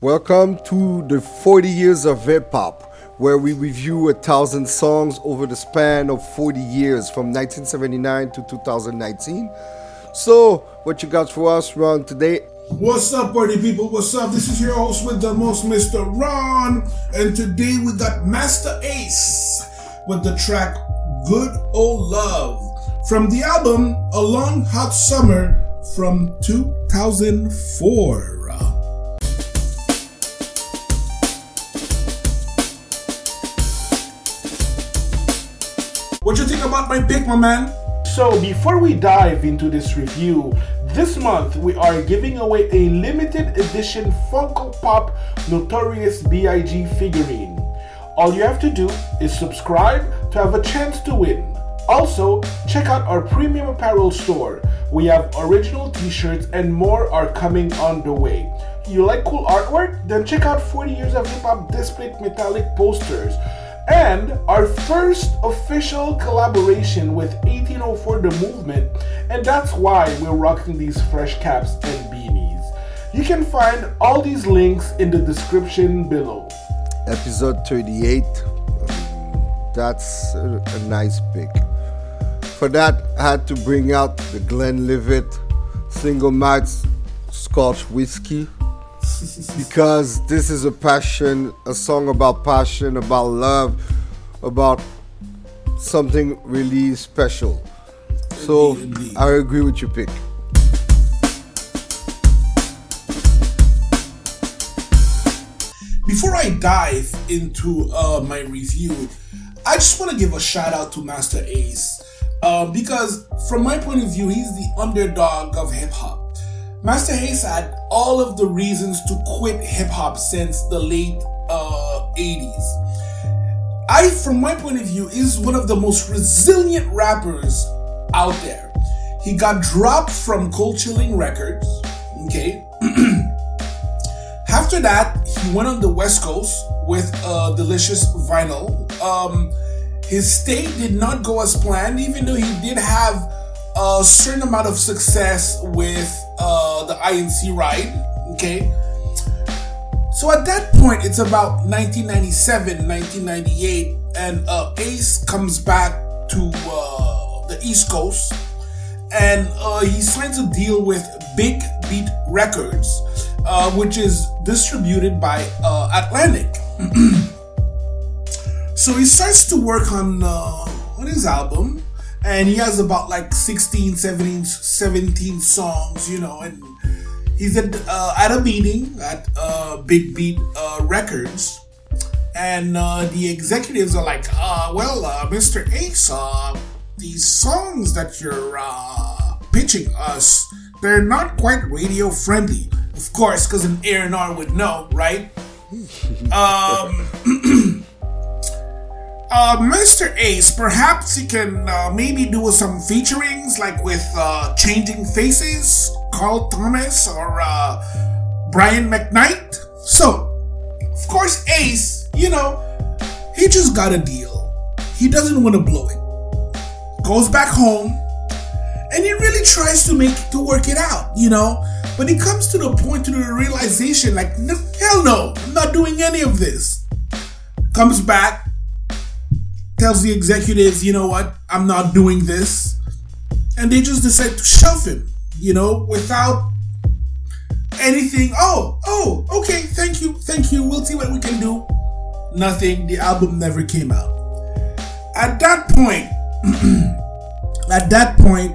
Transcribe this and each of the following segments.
Welcome to the 40 years of hip-hop, where we review 1,000 songs over the span of 40 years, from 1979 to 2019. So, what you got for us, Ron, today? What's up, party people? What's up? This is your host with the most, Mr. Ron. And today we got Masta Ace with the track Good Old Love from the album A Long Hot Summer from 2004. What you think about my pick, my man? So before we dive into this review, this month we are giving away a limited edition Funko Pop Notorious B.I.G. figurine. All you have to do is subscribe to have a chance to win. Also, check out our premium apparel store. We have original t-shirts and more are coming on the way. You like cool artwork? Then check out 40 Years of Hip Hop displayed metallic posters. And our first official collaboration with 1804 The Movement, and that's why we're rocking these fresh caps and beanies. You can find all these links in the description below. Episode 38, that's a nice pick. For that, I had to bring out the Glenlivet Single Malt Scotch Whiskey, because this is a song about passion, about love, about something really special. So I agree with your pick. Before I dive into my review, I just want to give a shout out to Masta Ace, because from my point of view, he's the underdog of hip hop. Masta Ace had all of the reasons to quit hip-hop since the late 80s. From my point of view, is one of the most resilient rappers out there. He got dropped from Cold Chillin' Records, okay? After that, he went on the West Coast with Delicious Vinyl. His stay did not go as planned, even though he did have a certain amount of success with the INC ride, okay? So at that point, it's about 1997, 1998, and Ace comes back to the East Coast, and he signs a deal with Big Beat Records, which is distributed by Atlantic. So he starts to work on his album, and he has about like 16, 17 songs, you know, and he's at a meeting at Big Beat Records, and the executives are like, Mr. Ace, these songs that you're pitching us, they're not quite radio friendly. Of course, because an A&R would know, right? Mr. Ace, perhaps he can maybe do some featurings, like with Changing Faces, Carl Thomas, or Brian McKnight. So, of course, Ace, you know, he just got a deal. He doesn't want to blow it. Goes back home, and he really tries to work it out, you know. But he comes to the point, to the realization, like, no, hell no, I'm not doing any of this. Comes back. Tells the executives, you know what, I'm not doing this. And they just decide to shelf him, you know, without anything. Oh, okay, thank you. We'll see what we can do. Nothing. The album never came out. At that point,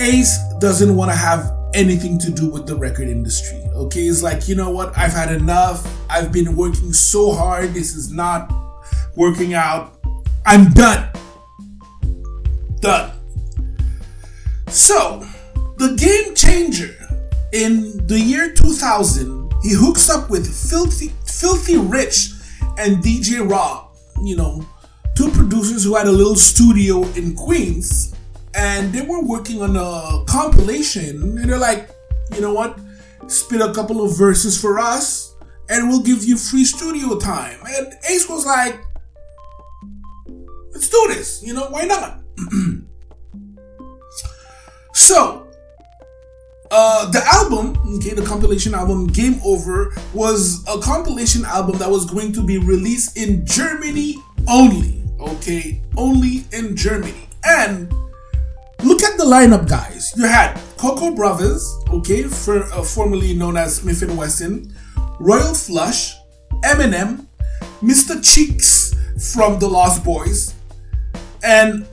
Ace doesn't want to have anything to do with the record industry. Okay, it's like, you know what, I've had enough. I've been working so hard. This is not working out. I'm done. So, the game changer in the year 2000, he hooks up with Filthy Rich and DJ Rob, you know, two producers who had a little studio in Queens, and they were working on a compilation, and they're like, you know what, spit a couple of verses for us, and we'll give you free studio time. And Ace was like, let's do this, you know, why not? So, The album, the compilation album Game Over, was a compilation album that was going to be released in Germany only. Okay, only in Germany. And look at the lineup, guys. You had Cocoa Brovaz, okay, formerly known as Smif-N-Wessun, Royal Flush, Eminem, Mr. Cheeks from The Lost Boys, and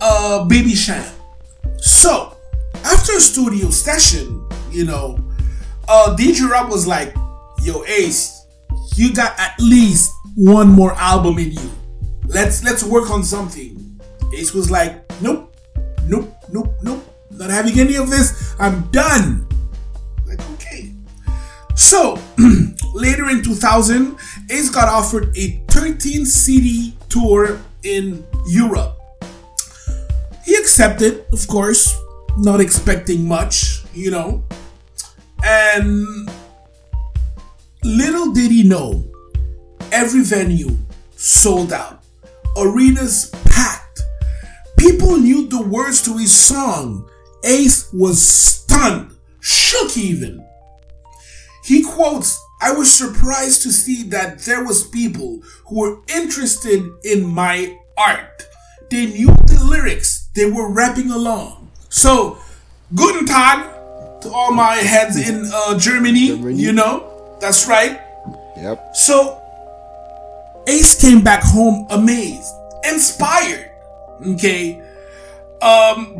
Baby Sham. So, after a studio session, DJ Rob was like, yo, Ace, you got at least one more album in you. Let's work on something. Ace was like, nope. Not having any of this. I'm done. Like, okay. So, later in 2000, Ace got offered a 13 city tour in Europe. He accepted, of course, not expecting much, And little did he know, every venue sold out. Arenas packed. People knew the words to his song. Ace was stunned, shook even. He quotes, "I was surprised to see that there was people who were interested in my art. They knew the lyrics. They were rapping along." So, guten Tag to all my heads in Germany, That's right. Yep. So, Ace came back home amazed, inspired,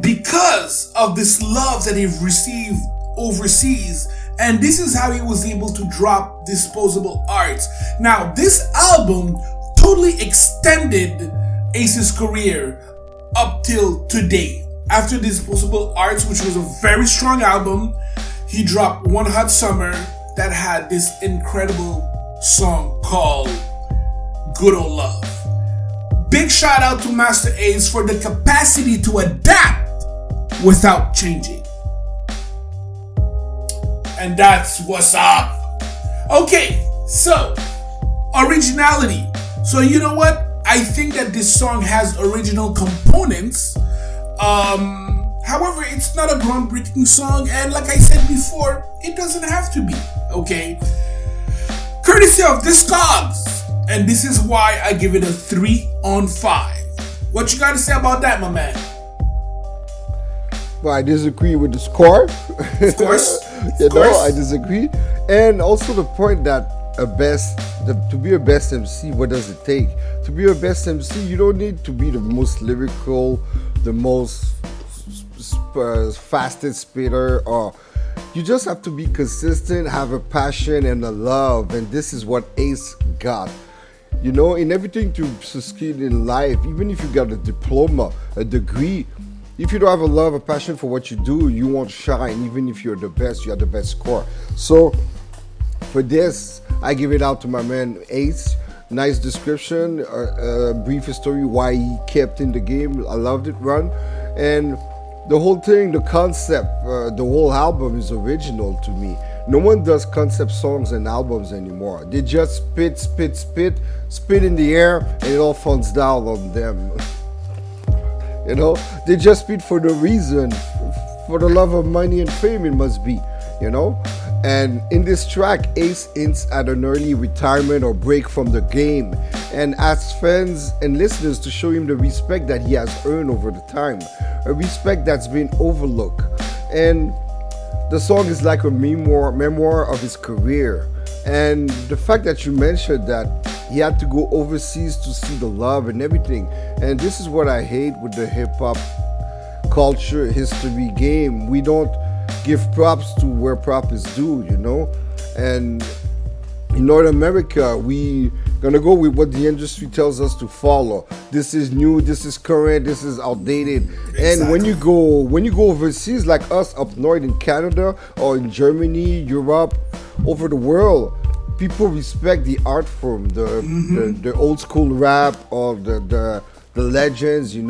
because of this love that he received overseas, and this is how he was able to drop Disposable Arts. Now, this album totally extended Ace's career up till today. After Disposable Arts, which was a very strong album, he dropped One Hot Summer that had this incredible song called Good Old Love. Big shout out to Masta Ace for the capacity to adapt without changing. And that's what's up. Okay, so originality. So you know what? I think that this song has original components. However, it's not a groundbreaking song, and like I said before, it doesn't have to be. Okay. Courtesy of Discogs. And this is why I give it a 3/5. What you got to say about that, my man? Well, I disagree with the score. Of course. I disagree. And also the point that to be a best MC, what does it take? To be a best MC, you don't need to be the most lyrical, the most fastest spitter, or... You just have to be consistent, have a passion and a love, and this is what Ace got. In everything to succeed in life, even if you got a diploma, a degree, if you don't have a love, a passion for what you do, you won't shine, even if you're the best, you have the best score. So, for this, I give it out to my man Ace. Nice description, brief history, why he kept in the game. I loved it, Ron. And... the whole thing, the concept, the whole album is original to me. No one does concept songs and albums anymore. They just spit in the air, and it all falls down on them. They just spit for the reason, for the love of money and fame, it must be, And in this track, Ace hints at an early retirement or break from the game and asks fans and listeners to show him the respect that he has earned over the time, a respect that's been overlooked. And the song is like a memoir of his career. And the fact that you mentioned that he had to go overseas to see the love and everything, and this is what I hate with the hip-hop culture history game. We don't give props to where prop is due, And in North America, we gonna go with what the industry tells us to follow. This is new, this is current, this is outdated. Exactly. And when you go overseas, like us up north in Canada or in Germany, Europe, over the world, people respect the art form, the old school rap or the legends, they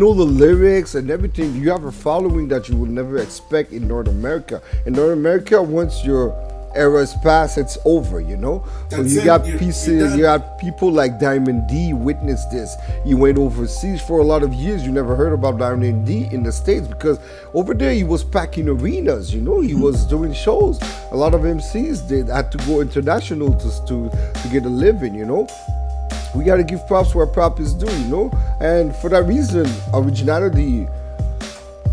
know the lyrics and everything. You have a following that you would never expect in North America. In North America, once you're era's past, it's over, you know. So you got pieces, you got people like Diamond D witnessed this. He went overseas for a lot of years. You never heard about Diamond D in the States because over there he was packing arenas, you know. He was doing shows. A lot of MCs did had to go international to get a living, you know. We gotta give props where props is due, you know. And for that reason, originality,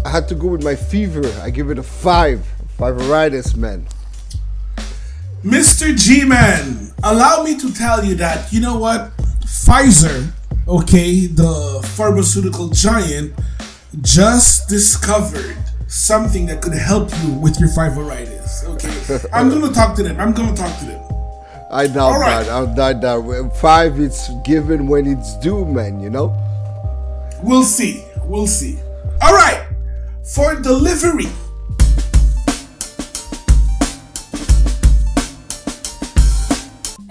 I had to go with my fever. I give it a 5. Fiveritis, man. Mr. G-Man, allow me to tell you that, you know what? Pfizer, okay, the pharmaceutical giant, just discovered something that could help you with your fiveritis, okay? I'm going to talk to them. I doubt that. I doubt that. 5, it's given when it's due, man, you know? We'll see. We'll see. All right. For delivery.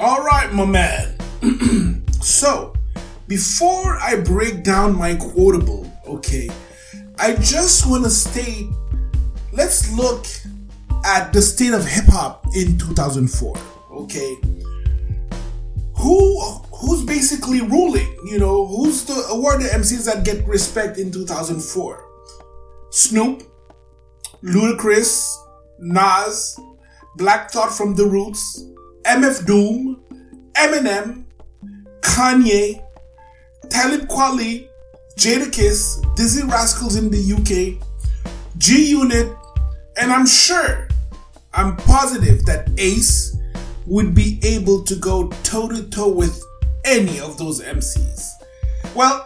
All right, my man. So, before I break down my quotable, okay, I just want to state, let's look at the state of hip-hop in 2004. Okay, who's basically ruling, you know, who's the awarded MCs that get respect in 2004? Snoop, Ludacris, Nas, Black Thought from The Roots, MF Doom, Eminem, Kanye, Talib Kweli, Jadakiss, Dizzy Rascals in the UK, G-Unit, and I'm positive that Ace would be able to go toe-to-toe with any of those MCs. Well,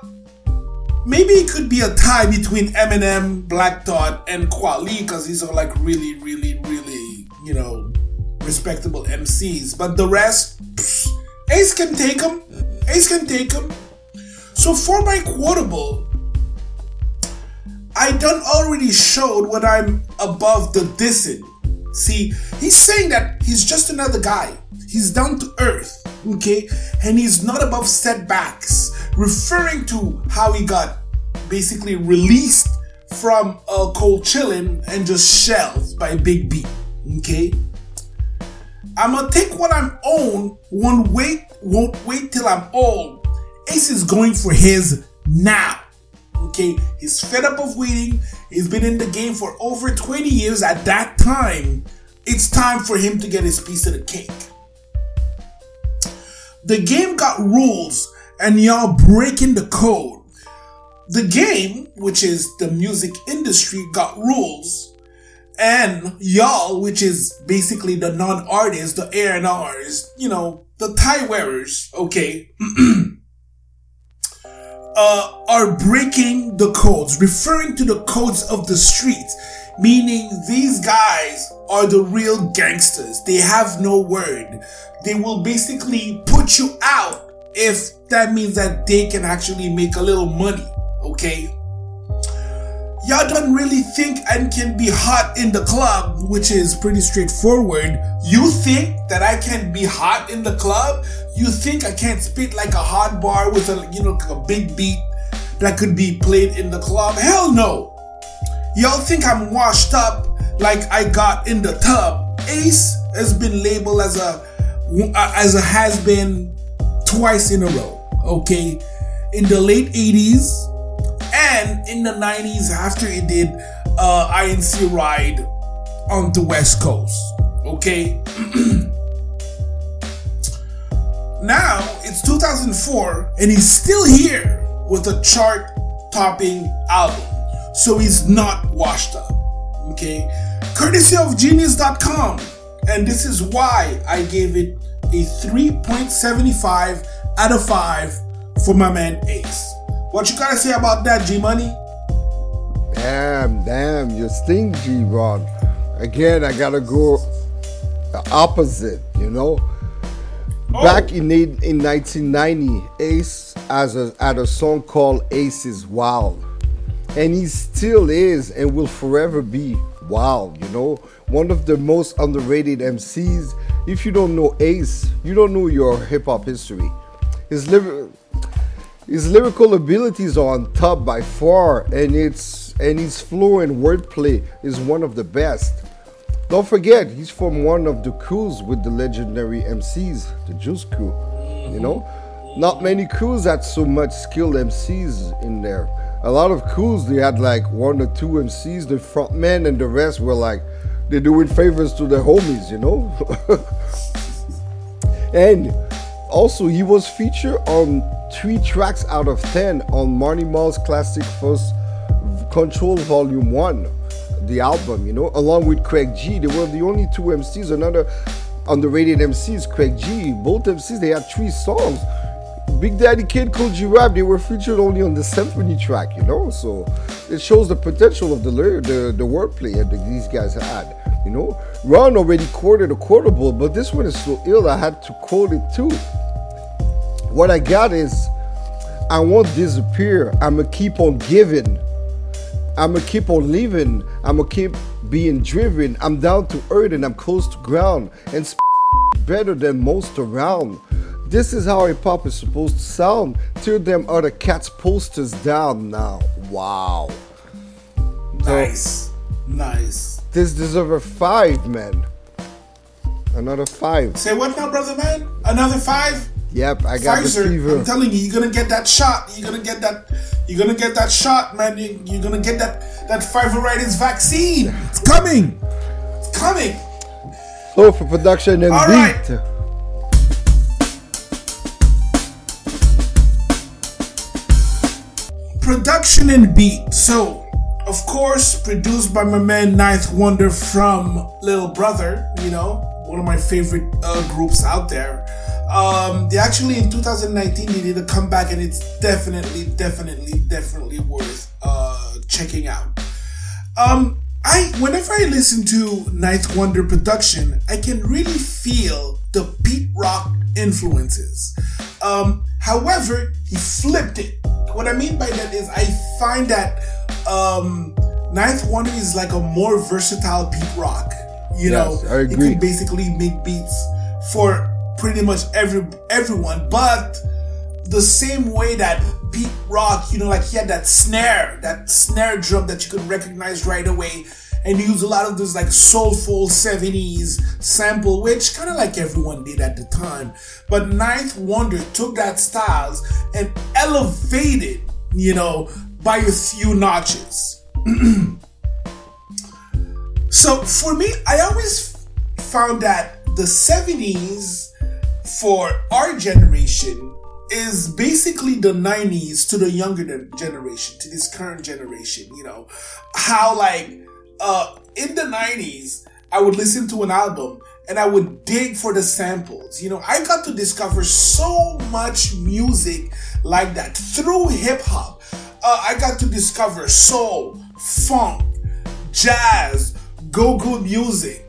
maybe it could be a tie between Eminem, Black Thought, and Kweli, because these are like really, really, really, you know, respectable MCs. But the rest, Ace can take them. So for my quotable, I done already showed what I'm above the dissing. See, he's saying that he's just another guy. He's down to earth, okay? And he's not above setbacks, referring to how he got basically released from Cold Chillin' and just shelved by Big B, okay? I'm gonna take what I'm own, won't wait till I'm old. Ace is going for his now. Okay, he's fed up of waiting. He's been in the game for over 20 years at that time. It's time for him to get his piece of the cake. The game got rules and y'all breaking the code. The game, which is the music industry, got rules. And y'all, which is basically the non-artists, the A&Rs, you know, the tie wearers, okay, are breaking the codes, referring to the codes of the streets, meaning these guys are the real gangsters. They have no word. They will basically put you out if that means that they can actually make a little money, okay? Y'all don't really think and can be hot in the club, which is pretty straightforward. You think that I can be hot in the club? You think I can't spit like a hot bar with a, you know, a big beat that could be played in the club? Hell no. Y'all think I'm washed up like I got in the tub? Ace has been labeled as a has-been twice in a row, okay? In the late 80s and in the 90s after he did INC Ride on the West Coast, okay? Now, it's 2004, and he's still here with a chart-topping album. So he's not washed up, okay? Courtesy of Genius.com. And this is why I gave it a 3.75 out of 5 for my man Ace. What you gotta say about that, G-Money? Damn, you're stingy, Ron. Again, I gotta go the opposite, you know? Back in 1990, Ace had a song called Ace is Wild. And he still is and will forever be wild, you know? One of the most underrated MCs. If you don't know Ace, you don't know your hip-hop history. His lyrical abilities are on top by far, and his flow and wordplay is one of the best. Don't forget, he's from one of the crews with the legendary MCs, the Juice Crew, you know? Not many crews had so much skilled MCs in there. A lot of crews, they had like one or two MCs, the front men, and the rest were like, they're doing favors to their homies, you know? And also, he was featured on 3 tracks out of 10 on Marty Marl's classic first Control Volume 1, the album, you know, along with Craig G. They were the only two MCs, another underrated MCs, Craig G. Both MCs, they had 3 songs. Big Daddy Kid, Cool G Rap, they were featured only on the symphony track, you know, so it shows the potential of the wordplay that these guys had, you know. Ron already quoted a quotable, but this one is so ill, I had to quote it too. What I got is, I won't disappear, I'ma keep on giving, I'ma keep on living, I'ma keep being driven, I'm down to earth and I'm close to ground, and better than most around. This is how hip hop is supposed to sound. Tear them other cats' posters down now. Wow. Nice. Nice. This deserves a 5, man. Another 5. Say what now, brother, man? Another 5? Yep, I got Pfizer, the fever. I'm telling you, you're gonna get that shot. You're gonna get that shot, man. You're gonna get that Pfizeritis vaccine. It's coming. It's coming. So for production and all beat. Right. Production and beat. So, of course, produced by my man 9th Wonder from Lil Brother, you know, one of my favorite groups out there. They actually, in 2019, they did a comeback, and it's definitely worth checking out. Whenever I listen to 9th Wonder production, I can really feel the beat rock influences. However, he flipped it. What I mean by that is I find that 9th Wonder is like a more versatile beat rock. You know, I agree. It can basically make beats for pretty much everyone. But the same way that beat rock, you know, like he had that snare drum that you could recognize right away, and he used a lot of those like soulful 70s sample, which kind of like everyone did at the time. But 9th Wonder took that styles and elevated, you know, by a few notches. So for me, I always found that the 70s for our generation is basically the 90s to the younger generation, to this current generation, you know. How like in the 90s, I would listen to an album and I would dig for the samples. You know, I got to discover so much music like that through hip hop. I got to discover soul, funk, jazz, go-go music.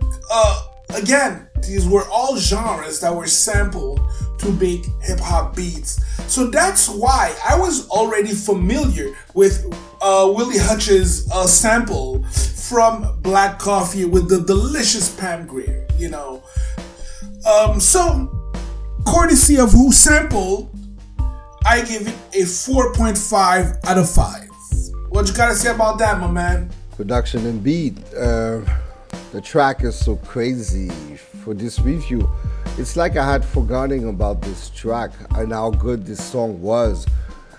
Again, these were all genres that were sampled to make hip-hop beats. So that's why I was already familiar with Willie Hutch's sample from Black Coffee with the delicious Pam Grier, you know. So, courtesy of who sampled, I give it a 4.5 out of 5. What you gotta say about that, my man? Production and beat. The track is so crazy for this review. It's like I had forgotten about this track and how good this song was.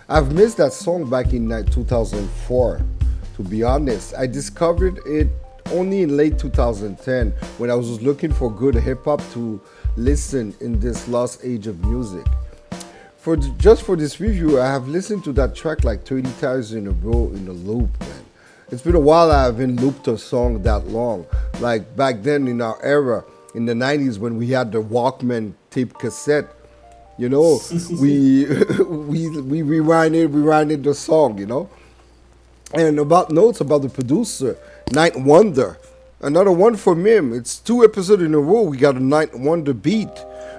I've missed that song back in 2004, to be honest. I discovered it only in late 2010 when I was looking for good hip-hop to listen in this lost age of music. Just for this review, I have listened to that track like 30 times in a row in a loop, man. It's been a while I haven't looped a song that long. Like back then in our era, in the 90s when we had the Walkman tape cassette, you know, we rewinded the song, you know. And about notes about the producer, 9th Wonder. Another one from him. It's 2 episodes in a row we got a 9th Wonder beat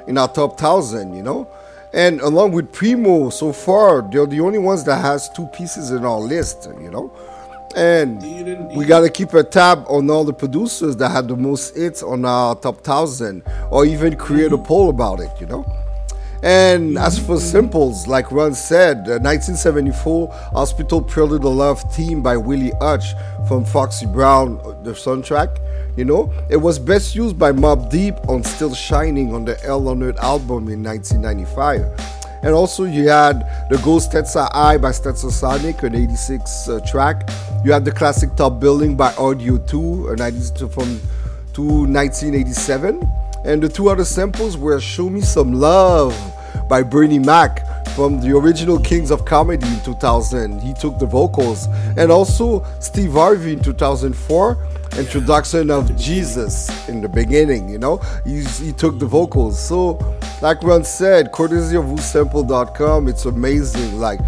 in our top 1,000, you know. And along with Primo, so far, they're the only ones that has 2 pieces in our list, you know. And we gotta keep a tab on all the producers that had the most hits on our top 1,000, or even create a poll about it, you know. And as for samples, like Ron said, 1974 Hospital Prelude to Love theme by Willie Hutch from Foxy Brown, the soundtrack. You know, it was best used by Mobb Deep on Still Shining on the Hell on Earth album in 1995. And also you had the Go Stetsa Eye by Stetsasonic, an 86 track. You had the classic Top Billing by Audio 2, from 1987. And the two other samples were Show Me Some Love by Bernie Mac from the original Kings of Comedy in 2000. He took the vocals. And also Steve Harvey in 2004. Introduction of Jesus in the beginning, you know, he took the vocals. So like Ron said, courtesy of whosample.com, it's amazing. Like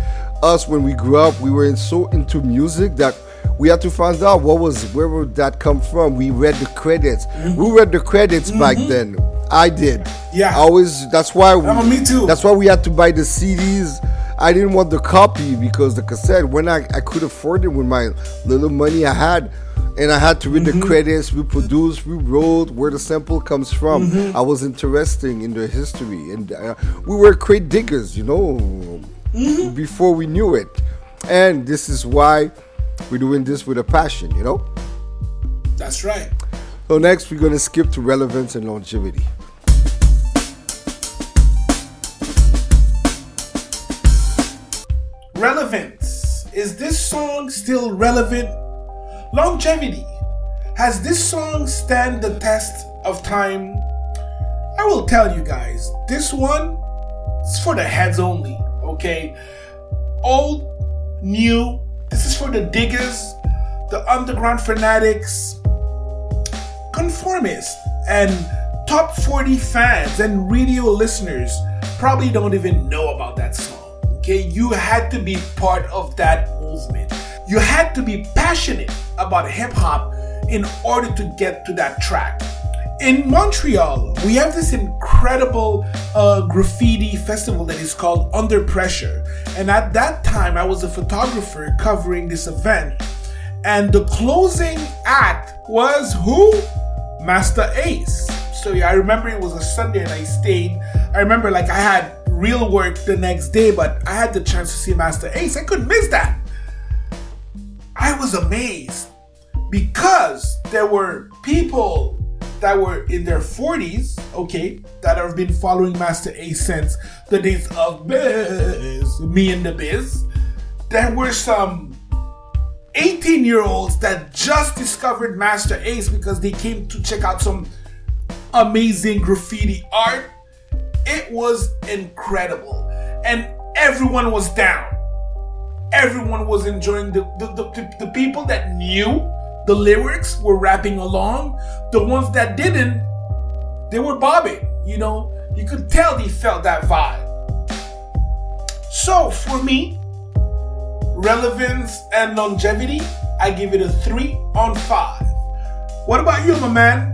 us, when we grew up, we were so into music that we had to find out where would that come from. We read the credits. Mm-hmm. We read the credits mm-hmm. back then. I did. Yeah. Me too. That's why we had to buy the CDs. I didn't want the copy because the cassette, when I could afford it with my little money I had, and I had to read mm-hmm. the credits, reproduce, rewrote where the sample comes from. Mm-hmm. I was interested in the history, and we were crate diggers, you know, mm-hmm. before we knew it. And this is why we're doing this with a passion, you know? That's right. So next, we're going to skip to relevance and longevity. Relevance. Is this song still relevant? Longevity. Has this song stand the test of time? I will tell you guys, this one is for the heads only, okay? Old, new, this is for the diggers, the underground fanatics, conformists, and top 40 fans and radio listeners probably don't even know about that song, okay? You had to be part of that movement. You had to be passionate about hip-hop in order to get to that track. In Montreal, we have this incredible graffiti festival that is called Under Pressure. And at that time, I was a photographer covering this event. And the closing act was who? Masta Ace. So yeah, I remember it was a Sunday and I stayed. I remember like I had real work the next day, but I had the chance to see Masta Ace. I couldn't miss that. I was amazed because there were people that were in their 40s, okay, that have been following Masta Ace since the days of Biz, me and the Biz. There were some 18-year-olds that just discovered Masta Ace because they came to check out some amazing graffiti art. It was incredible. And everyone was down. Everyone was enjoying the people that knew the lyrics were rapping along. The ones that didn't, they were bobbing, you know. You could tell they felt that vibe. So for me, relevance and longevity, I give it a 3 on 5. What about you, my man?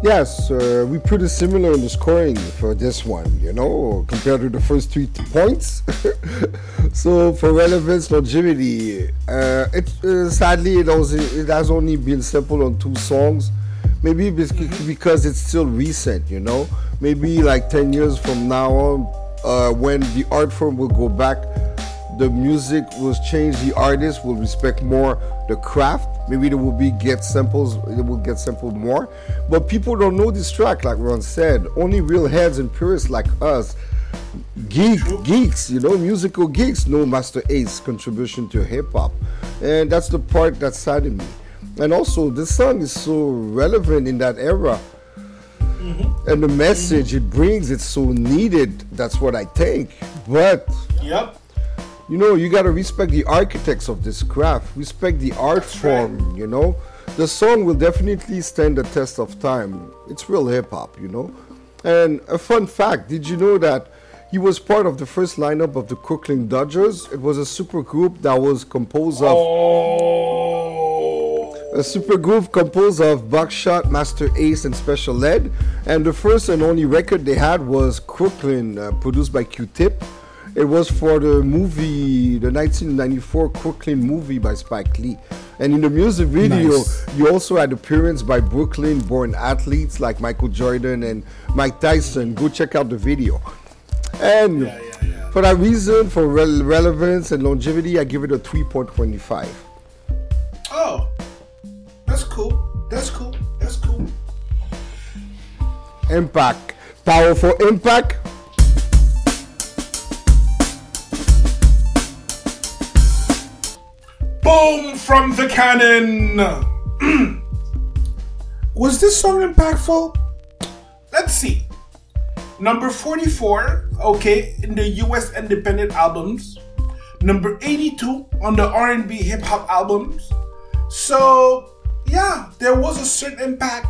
Yes, we're pretty similar in the scoring for this one, you know, compared to the first 3 points. So for relevance, longevity, sadly it has only been sampled on 2 songs, maybe because it's still recent, you know. Maybe like 10 years from now on, when the art form will go back, the music will change, the artist will respect more the craft. Maybe there will be sampled more. But people don't know this track, like Ron said. Only real heads and purists like us, geeks, you know, musical geeks, know Masta Ace's contribution to hip-hop. And that's the part that saddened me. And also, this song is so relevant in that era. Mm-hmm. And the message it brings, it's so needed. That's what I think. But... Yep. You know, you gotta respect the architects of this craft, respect the art form, you know. The song will definitely stand the test of time. It's real hip-hop, you know. And a fun fact, did you know that he was part of the first lineup of the Brooklyn Dodgers? It was a supergroup that was composed of... A supergroup composed of Buckshot, Masta Ace, and Special Ed. And the first and only record they had was Crooklyn, produced by Q-Tip. It was for the movie, the 1994 Crooklyn movie by Spike Lee. And in the music video, You also had appearance by Brooklyn-born athletes like Michael Jordan and Mike Tyson. Go check out the video. And for that reason, for relevance and longevity, I give it a 3.25. Oh, that's cool. That's cool. That's cool. Impact. Powerful impact. Boom from the cannon. Was this song impactful? Let's see. Number 44, okay, in the US independent albums. Number 82 on the R&B hip-hop albums. So, yeah, there was a certain impact.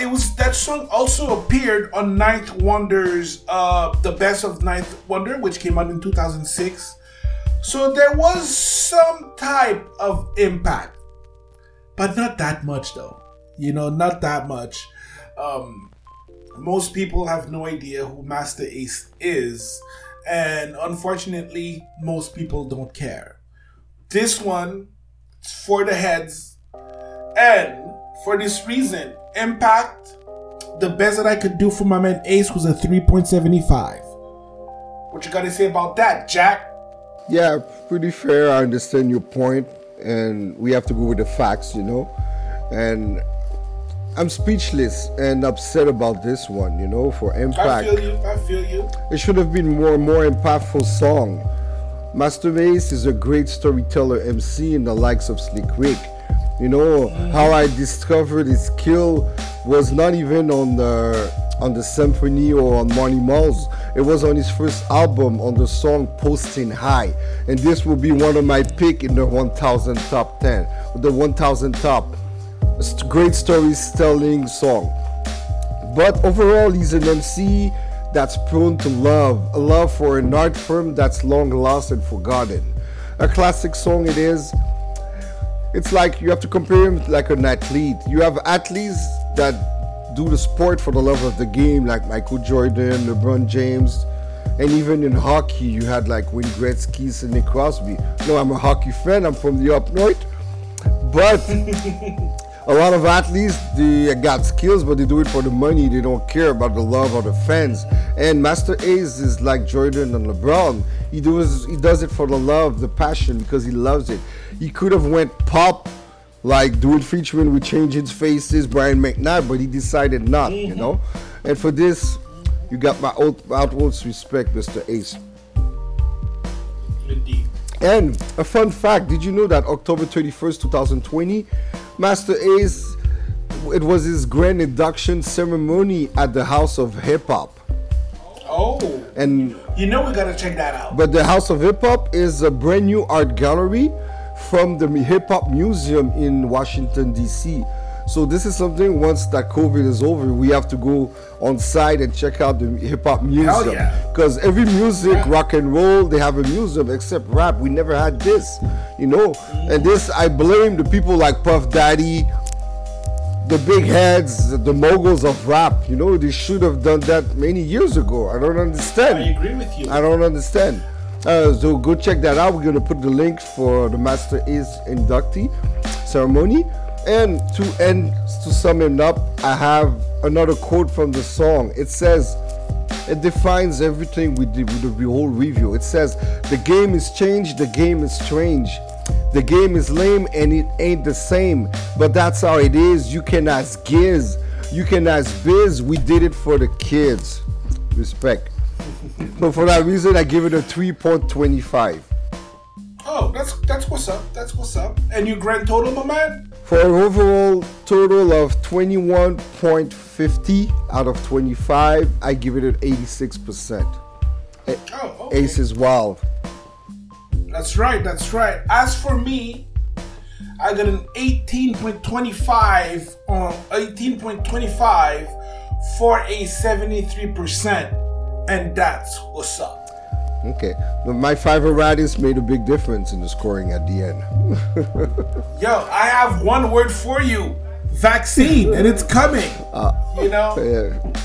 It was that song also appeared on 9th Wonder's, the best of 9th Wonder, which came out in 2006. So there was some type of impact, but not that much though. You know, not that much. Most people have no idea who Masta Ace is, and unfortunately, most people don't care. This one, it's for the heads, and for this reason, impact, the best that I could do for my man Ace was a 3.75. What you gotta say about that, Jack? Yeah, pretty fair. I understand your point, and we have to go with the facts, you know. And I'm speechless and upset about this one, you know, for impact. I feel you. It should have been more impactful song. Masta Ace is a great storyteller, MC, in the likes of Slick Rick. You know, how I discovered his skill was not even on the symphony or on Money Malls. It was on his first album on the song Posting High. And this will be one of my pick in the 1000 Top 10. The 1000 Top. Great storytelling song. But overall, he's an MC that's prone to love. A love for an art form that's long lost and forgotten. A classic song it is. It's like you have to compare him like an athlete. You have athletes that do the sport for the love of the game, like Michael Jordan, LeBron James, and even in hockey you had like Wayne Gretzky, Sidney Crosby. No, I'm a hockey fan, I'm from the up north, but a lot of athletes, they got skills, but they do it for the money. They don't care about the love or the fans. And Masta Ace is like Jordan and LeBron. He does it for the love, the passion, because he loves it. He could have went pop, like doing featuring with Changing Faces, Brian McKnight, but he decided not, you know. And for this, you got my utmost respect, Mr. Ace. Indeed. And a fun fact, did you know that October 31st, 2020, Masta Ace, it was his grand induction ceremony at the House of Hip-Hop. Oh, and you know we gotta check that out. But the House of Hip-Hop is a brand new art gallery from the Hip-Hop Museum in Washington, D.C. So this is something, once that COVID is over, we have to go on site and check out the Hip-Hop Museum. Because every music, rock and roll, they have a museum, except rap. We never had this, you know. And this, I blame the people like Puff Daddy, the big heads, the moguls of rap. You know, they should have done that many years ago. I don't understand. I agree with you. I don't understand. So go check that out. We're going to put the link for the Masta Ace inductee ceremony. And to sum it up, I have another quote from the song. It says, it defines everything we did with the whole review. It says, the game is changed, the game is strange. The game is lame and it ain't the same. But that's how it is. You can ask Giz. You can ask Biz. We did it for the kids. Respect. So for that reason, I give it a 3.25. Oh, that's what's up. That's what's up. And your grand total, my man? For an overall total of 21.50 out of 25, I give it an 86%. Oh, okay. Ace is wild. That's right, that's right. As for me, I got an 18.25 on 18.25 for a 73%. And that's what's up. Okay, but my five erratas made a big difference in the scoring at the end. Yo, I have one word for you. Vaccine, and it's coming. You know?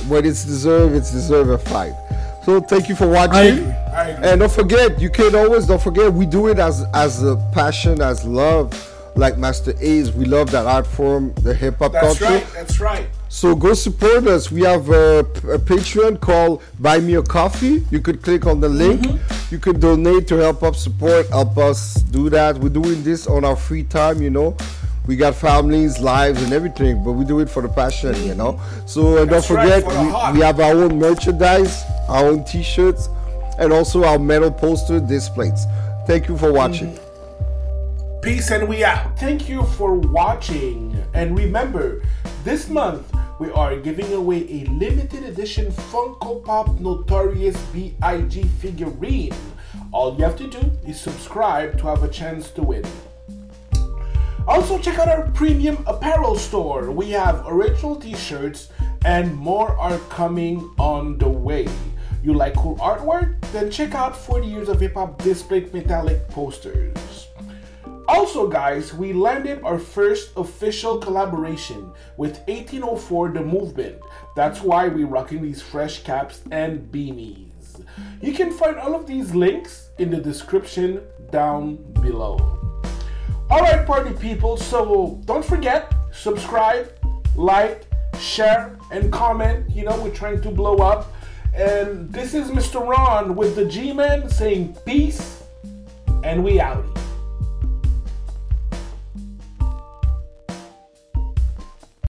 When it's deserved a 5. So thank you for watching. I agree. And don't forget, you can always, don't forget, we do it as a passion, as love. Like Masta Ace, we love that art form, the hip-hop culture. That's right, that's right. So go support us. We have a Patreon called Buy Me a Coffee. You could click on the link. Mm-hmm. You could donate to help us support, help us do that. We're doing this on our free time, you know. We got families, lives, and everything, but we do it for the passion, you know. So don't forget, we have our own merchandise, our own T-shirts, and also our metal poster displays. Thank you for watching. Peace, and we out. Thank you for watching. And remember, this month, we are giving away a limited edition Funko Pop Notorious B.I.G. figurine. All you have to do is subscribe to have a chance to win. Also, check out our premium apparel store. We have original t-shirts and more are coming on the way. You like cool artwork? Then check out 40 Years of Hip-Hop displayed metallic posters. Also, guys, we landed our first official collaboration with 1804 The Movement. That's why we're rocking these fresh caps and beanies. You can find all of these links in the description down below. Alright, party people, so don't forget, subscribe, like, share, and comment. You know, we're trying to blow up. And this is Mr. Ron with the G-Man saying peace, and we out.